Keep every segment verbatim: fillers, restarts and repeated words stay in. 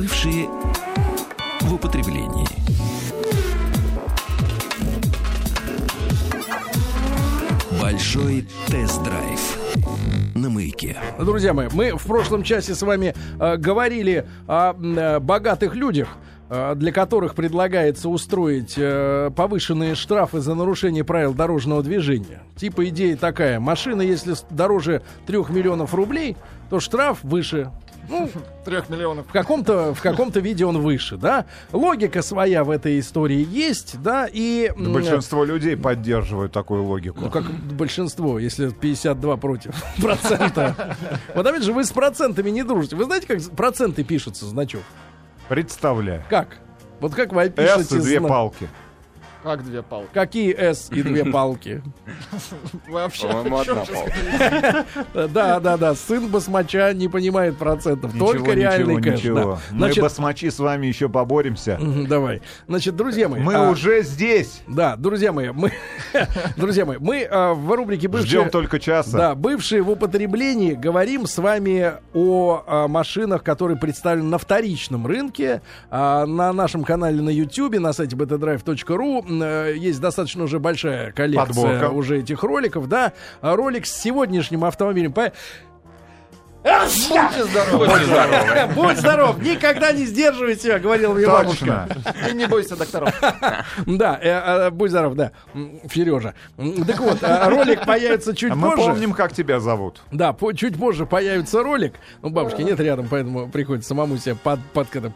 бывшие в употреблении. Большой тест-драйв на Маяке. Друзья мои, мы в прошлом часе с вами э, говорили о э, богатых людях, для которых предлагается устроить э, повышенные штрафы за нарушение правил дорожного движения. Типа идея такая: машина, если дороже трех миллионов рублей, то штраф выше. Ну, трех миллионов. В каком-то, в каком-то виде он выше, да? Логика своя в этой истории есть, да? И да, большинство людей поддерживают такую логику. Ну, как большинство, если пятьдесят два процента. Потому что вы с процентами не дружите. Вы знаете, как проценты пишутся, значок? Представляю. Как? Вот как вы опишете... С и две палки. Как две палки? Какие С и две палки? Вообще, о чем же сказать? Да, да, да. Сын басмача не понимает процентов. Только реальный кэш. Мы, басмачи, с вами еще поборемся. Давай. Значит, друзья мои... Мы уже здесь. Да, друзья мои, мы... Друзья мои, мы в рубрике «Бывшие...» Ждем только часа. Да, «Бывшие в употреблении» говорим с вами о машинах, которые представлены на вторичном рынке. На нашем канале на YouTube, на сайте би ти драйв точка ру есть достаточно уже большая коллекция подборка уже этих роликов, да. Ролик с сегодняшним автомобилем. По... Будьте здоровы. Будь здоров. Будь здоров. Никогда не сдерживай себя, говорил мне бабушка. И не бойся докторов. Да, будь здоров, да, Сережа. Так вот, ролик появится чуть позже. Мы помним, как тебя зовут. Да, чуть позже появится ролик. Ну, бабушки нет рядом, поэтому приходится самому себя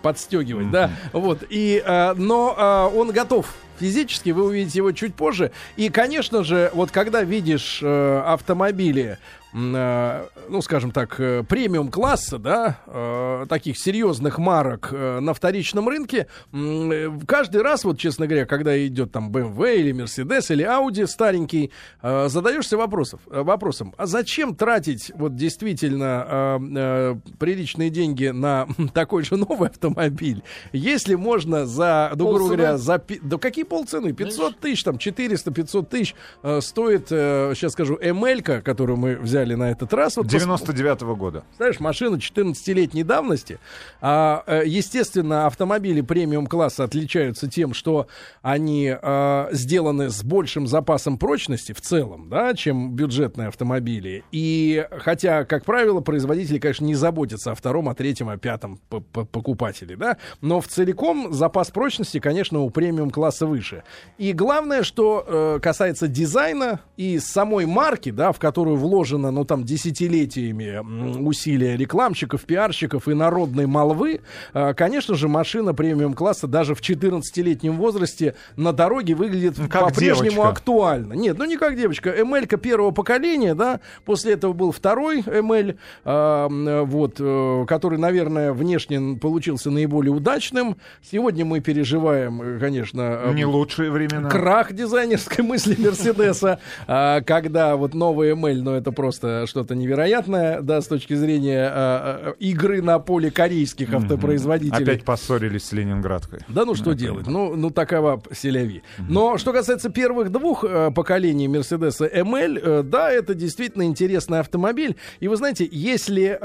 подстегивать, да. Вот, и, но он готов. Физически вы увидите его чуть позже. И, конечно же, вот когда видишь э, автомобили, э, ну, скажем так, э, премиум-класса, да, э, таких серьезных марок э, на вторичном рынке, э, каждый раз, вот, честно говоря, когда идет там бэ эм вэ или Mercedes или Audi старенький, э, задаешься вопросов, э, вопросом, а зачем тратить вот действительно э, э, приличные деньги на такой же новый автомобиль, если можно за, грубо говоря, за... Да какие полцены? пятьсот тысяч, там, четыреста-пятьсот тысяч э, стоит, э, сейчас скажу, эмэль-ка, которую мы взяли на этот раз. Вот девяносто девятого года. Знаешь, машина четырнадцатилетней давности. А, э, естественно, автомобили премиум-класса отличаются тем, что они э, сделаны с большим запасом прочности в целом, да, чем бюджетные автомобили. И хотя, как правило, производители, конечно, не заботятся о втором, о третьем, о пятом покупателе, да, но в целиком запас прочности, конечно, у премиум-класса выше. И главное, что э, касается дизайна и самой марки, да, в которую вложено, ну, там, десятилетиями усилия рекламщиков, пиарщиков и народной молвы, э, конечно же, машина премиум-класса даже в четырнадцатилетнем возрасте на дороге выглядит как по-прежнему девочка. Актуально. Нет, ну, не как девочка. эмэль-ка первого поколения, да, после этого был второй эмэль, э, вот, э, который, наверное, внешне получился наиболее удачным. Сегодня мы переживаем, конечно, не лучшие времена. Крах дизайнерской мысли Мерседеса, когда вот новый эмэль, ну это просто что-то невероятное, да, с точки зрения игры на поле корейских автопроизводителей. Опять поссорились с Ленинградкой. Да ну что делать, ну, ну такова селяви. Но что касается первых двух поколений Мерседеса эмэль, да, это действительно интересный автомобиль. И вы знаете, если,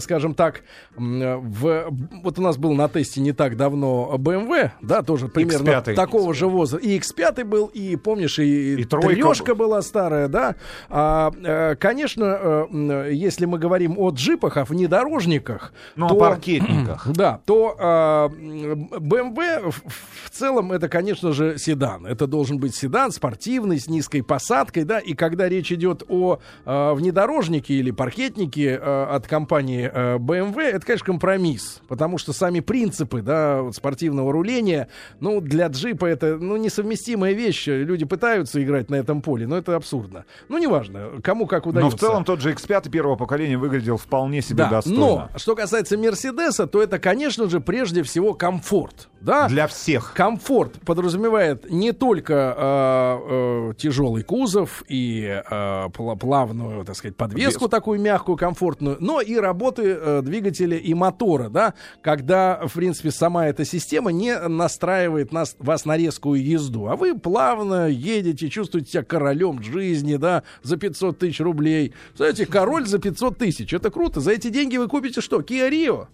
скажем так, в... вот у нас был на тесте не так давно бэ эм вэ, да, тоже примерно такого же возраста. И икс пять был, и, помнишь, и, и трёшка была старая, да. А, конечно, если мы говорим о джипах, о внедорожниках... Ну, то, о паркетниках. Да, то а, бэ эм вэ в целом это, конечно же, седан. Это должен быть седан спортивный, с низкой посадкой, да. И когда речь идет о а, внедорожнике или паркетнике а, от компании а, бэ эм вэ, это, конечно, компромисс. Потому что сами принципы, да, вот, спортивного руления... Ну, для джипа это, ну, несовместимая вещь. Люди пытаются играть на этом поле, но это абсурдно. Ну, неважно, кому как удается. Но в целом тот же икс пять первого поколения выглядел вполне себе, да, достойно. Но что касается Мерседеса, то это, конечно же, прежде всего комфорт. Да? Для всех. Комфорт подразумевает не только э, э, тяжелый кузов и э, плавную, так сказать, подвеску, Без... такую мягкую, комфортную, но и работы э, двигателя и мотора, да, когда, в принципе, сама эта система не настраивает нас, вас на резкую езду, а вы плавно едете, чувствуете себя королем жизни, да, за пятьсот тысяч рублей. Знаете, король за пятьсот тысяч, это круто, за эти деньги вы купите что? Kia Rio.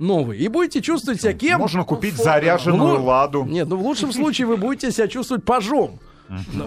новый. И будете чувствовать себя кем? Можно купить ну, заряженную ну, ладу. Нет, ну в лучшем случае вы будете себя чувствовать пажом.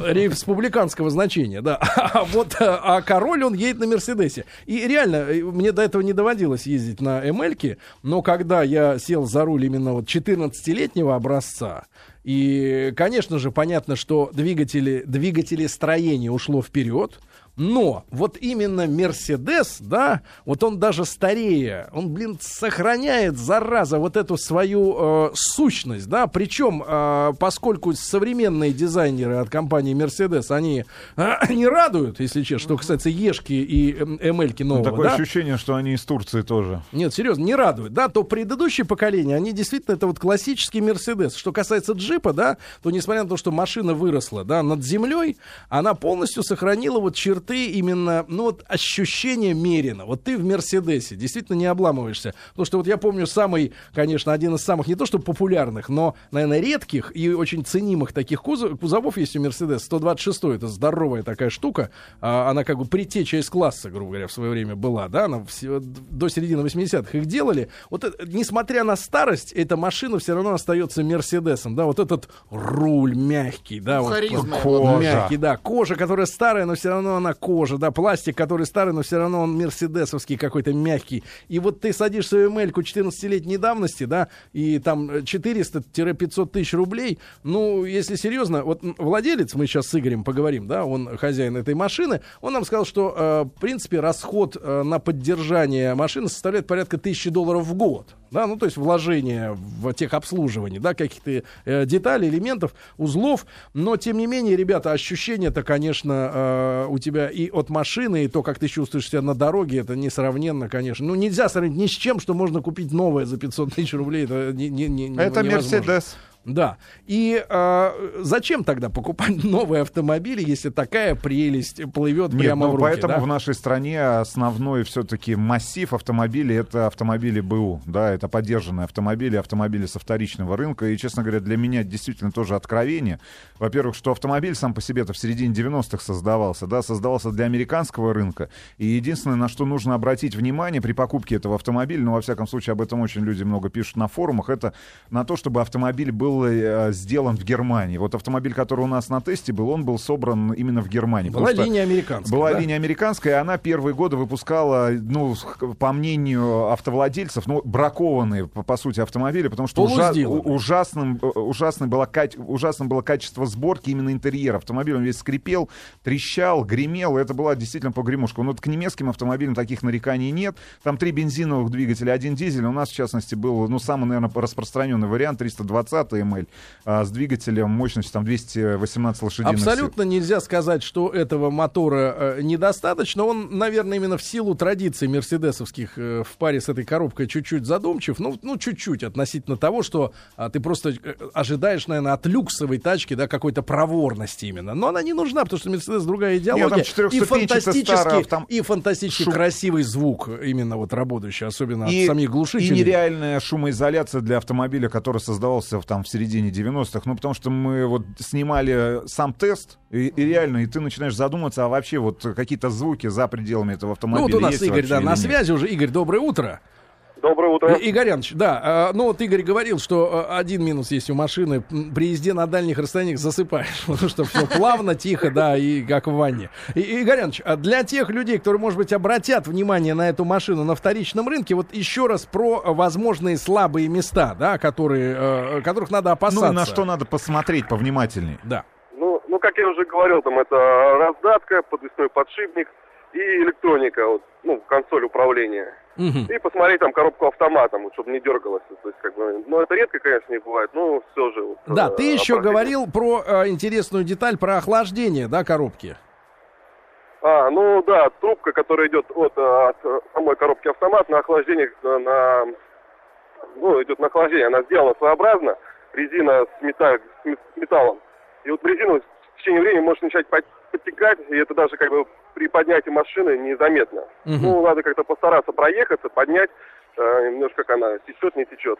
Республиканского значения, да. А вот а король, он едет на Мерседесе. И реально, мне до этого не доводилось ездить на эм эль-ке, но когда я сел за руль именно вот четырнадцатилетнего образца, и, конечно же, понятно, что двигатели, двигатели строения ушло вперед, но вот именно Мерседес, да, вот он даже старее, он, блин, сохраняет, зараза, вот эту свою э, сущность, да, причем, э, поскольку современные дизайнеры от компании Мерседес, они э, не радуют, если честно, что касается Ешки и эм эль-ки нового, ну, такое да? ощущение, что они из Турции тоже. Нет, серьезно, не радуют, да, то предыдущее поколение, они действительно, это вот классический Мерседес. Что касается джипа, да, то несмотря на то, что машина выросла, да, над землей, она полностью сохранила вот черты ты именно, ну вот ощущение мерина. Вот ты в Мерседесе действительно не обламываешься. Потому что вот я помню самый, конечно, один из самых, не то что популярных, но, наверное, редких и очень ценимых таких кузов, кузовов есть у Мерседес. сто двадцать шесть это здоровая такая штука. А, она как бы предтеча из класса, грубо говоря, в свое время была, да? Она все, до середины восьмидесятых их делали. Вот несмотря на старость, эта машина все равно остается Мерседесом, да? Вот этот руль мягкий, да? Вот, кожа. Мягкий, да. Кожа, которая старая, но все равно она кожа, да, пластик, который старый, но все равно он мерседесовский какой-то мягкий. И вот ты садишься в эм эль-ку четырнадцатилетней давности, да, и там четыреста-пятьсот тысяч рублей. Ну, если серьезно, вот владелец, мы сейчас с Игорем поговорим, да, он хозяин этой машины, он нам сказал, что, э, в принципе, расход э, на поддержание машины составляет порядка тысячи долларов в год. Да, ну, то есть вложение в техобслуживание, да, каких-то э, деталей, элементов, узлов. Но, тем не менее, ребята, ощущение-то, конечно, э, у тебя и от машины, и то, как ты чувствуешь себя на дороге, это несравненно, конечно. Ну, нельзя сравнить ни с чем, что можно купить новое за пятьсот тысяч рублей. Это не, не, не, это Мерседес. Да. И э, зачем тогда покупать новые автомобили, если такая прелесть плывет Нет, прямо ну, в руки? Поэтому да? в нашей стране основной все-таки массив автомобилей — это автомобили бэ у. Да, это подержанные автомобили, автомобили со вторичного рынка. И, честно говоря, для меня действительно тоже откровение. Во-первых, что автомобиль сам по себе-то в середине девяностых создавался, да, создавался для американского рынка. И единственное, на что нужно обратить внимание при покупке этого автомобиля, ну, во всяком случае, об этом очень люди много пишут на форумах, это на то, чтобы автомобиль был сделан в Германии. Вот автомобиль, который у нас на тесте был, он был собран именно в Германии. Была линия американская. Была да? линия американская, и она первые годы выпускала, ну, по мнению автовладельцев, ну, бракованные, по сути, автомобили, потому что ужас, ужасным, ужасным, было, ужасным было качество сборки именно интерьера. Автомобиль он весь скрипел, трещал, гремел, и это была действительно погремушка. Но вот к немецким автомобилям таких нареканий нет. Там три бензиновых двигателя, один дизель. У нас, в частности, был, ну, самый, наверное, распространенный вариант, триста двадцатый эм эль с двигателем мощностью там двести восемнадцать лошадиных сил. Абсолютно нельзя сказать, что этого мотора э, недостаточно. Он, наверное, именно в силу традиций мерседесовских э, в паре с этой коробкой чуть-чуть задумчив. Ну, ну чуть-чуть относительно того, что э, ты просто ожидаешь, наверное, от люксовой тачки, да, какой-то проворности именно. Но она не нужна, потому что Мерседес другая идеология. Нет, там и фантастически, старая, там... и фантастически шум... красивый звук именно вот работающий, особенно и, от самих глушителей. И нереальная шумоизоляция для автомобиля, который создавался в там в середине девяностых, ну, потому что мы вот снимали сам тест, и, и реально, и ты начинаешь задуматься, а вообще вот какие-то звуки за пределами этого автомобиля. Ну, вот у нас есть Игорь, да, на нет? связи уже. Игорь, доброе утро. Доброе утро. Игорь Иванович, да, ну вот Игорь говорил, что один минус есть у машины, при езде на дальних расстояниях засыпаешь, потому что все плавно, тихо, да, и как в ванне. И, Игорь Иванович, для тех людей, которые, может быть, обратят внимание на эту машину на вторичном рынке, вот еще раз про возможные слабые места, да, которые, которых надо опасаться. Ну, на что надо посмотреть повнимательнее. Да. Ну, ну, как я уже говорил, там это раздатка, подвесной подшипник и электроника, вот, ну, консоль управления. И посмотреть там коробку автоматом, чтобы не дергалось. То есть, как бы, ну, это редко, конечно, не бывает, но все же. Вот, да, э, ты еще говорил про э, интересную деталь, про охлаждение, да, коробки? А, ну да, трубка, которая идет от, от самой коробки автомат на охлаждение, на, ну, идет на охлаждение. Она сделана своеобразно, резина с, металл, с металлом. И вот резина в течение времени может начать подтекать, и это даже как бы... при поднятии машины незаметно. Uh-huh. Ну, надо как-то постараться проехаться, поднять, э, немножко, как она течет, не течет.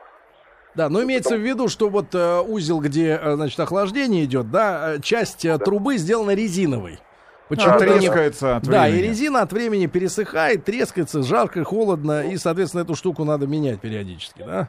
Да, но имеется в виду, что вот э, узел, где, значит, охлаждение идет, да, часть э, да. трубы сделана резиновой. Почему? А, трескается от времени. Да, и резина от времени пересыхает, трескается, жарко, холодно, и, соответственно, эту штуку надо менять периодически, да?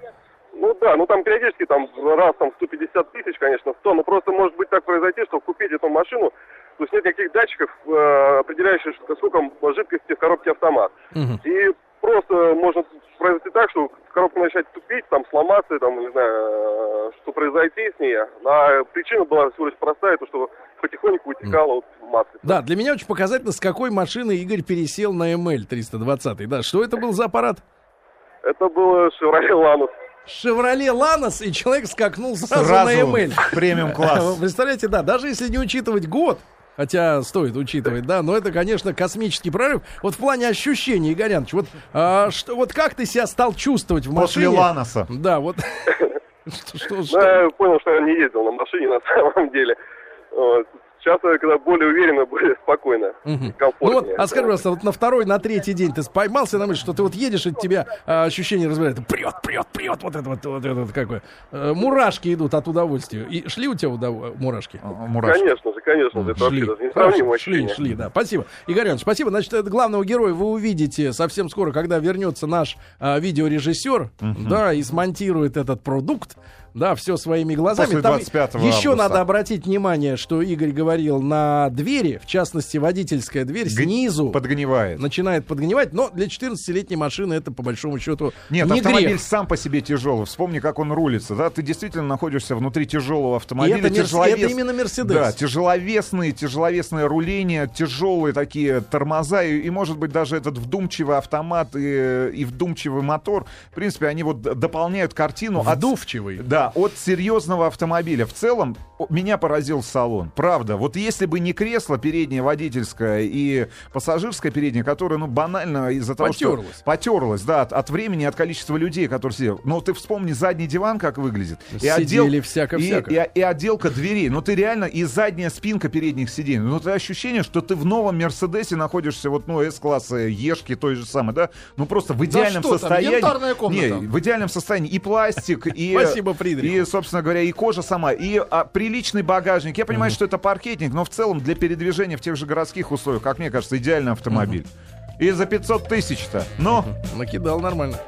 Ну да, ну там периодически, там раз там сто пятьдесят тысяч, конечно, сто, но просто может быть так произойти, что купить эту машину, то есть нет никаких датчиков, э, определяющих, сколько жидкости в коробке автомат. Угу. И просто может произойти так, что коробка начать тупить, там сломаться, там, не знаю, что произойти с ней. А причина была всего лишь простая, то, что потихоньку утекала вот маслица. Да, для меня очень показательно, с какой машины Игорь пересел на эм эль триста двадцать. Да, что это был за аппарат? Это был Chevrolet Lanos. Chevrolet Lanos, и человек скакнул сразу, сразу на эм эль. Премиум-класс. Представляете, да, даже если не учитывать год, хотя стоит учитывать, да, но это, конечно, космический прорыв. Вот в плане ощущений, Игорь Иванович, вот, а, что, вот как ты себя стал чувствовать в машине? После Ланоса. Да, вот. Я понял, что я не ездил на машине на самом деле. Сейчас я когда более уверенно, более спокойно, комфортнее. А скажи, пожалуйста, вот на второй, на третий день ты поймался на мысли, что ты вот едешь, и тебя ощущение разбирает. Прет, прет, прет, вот это вот, вот это вот какое. Мурашки идут от удовольствия. И шли у тебя мурашки? Конечно же, конечно же. Это вообще даже несравнимое ощущение. Шли, шли, да. Спасибо. Игорь Иванович, спасибо. Значит, главного героя вы увидите совсем скоро, когда вернется наш видеорежиссер, да, и смонтирует этот продукт. Да, все своими глазами. Там еще надо обратить внимание, что Игорь говорил, на двери, в частности, водительская дверь Г... снизу подгнивает. Начинает подгнивать, но для четырнадцатилетней машины это, по большому счету, нет, не автомобиль грех. Сам по себе тяжелый. Вспомни, как он рулится. Да? Ты действительно находишься внутри тяжелого автомобиля. И это, тяжеловес... это именно Мерседес. Да, тяжеловесные, тяжеловесное руление, тяжелые такие тормоза. И, и, может быть, даже этот вдумчивый автомат и, и вдумчивый мотор, в принципе, они вот дополняют картину. Вдумчивый. От... Да. От серьезного автомобиля. В целом, меня поразил салон. Правда, вот если бы не кресло переднее водительское и пассажирское переднее, которое, ну, банально из-за того, потерлось. Что... Потерлось. Да, от, от времени, от количества людей, которые сидели. Но ты вспомни задний диван, как выглядит. И сидели всяко-всяко. И, и, и отделка дверей. Ну, ты реально... И задняя спинка передних сидений. Ну, это ощущение, что ты в новом Мерседесе находишься, вот, ну, С-класса, Ешки, той же самой, да? Ну, просто в идеальном да состоянии... Не, в идеальном состоянии и пластик, и... Спасибо, Фрид. И, собственно говоря, и кожа сама, и а, приличный багажник. Я понимаю, uh-huh. что это паркетник, но в целом для передвижения в тех же городских условиях, как мне кажется, идеальный автомобиль. Uh-huh. И за пятьсот тысяч-то. Но... Uh-huh. Накидал нормально.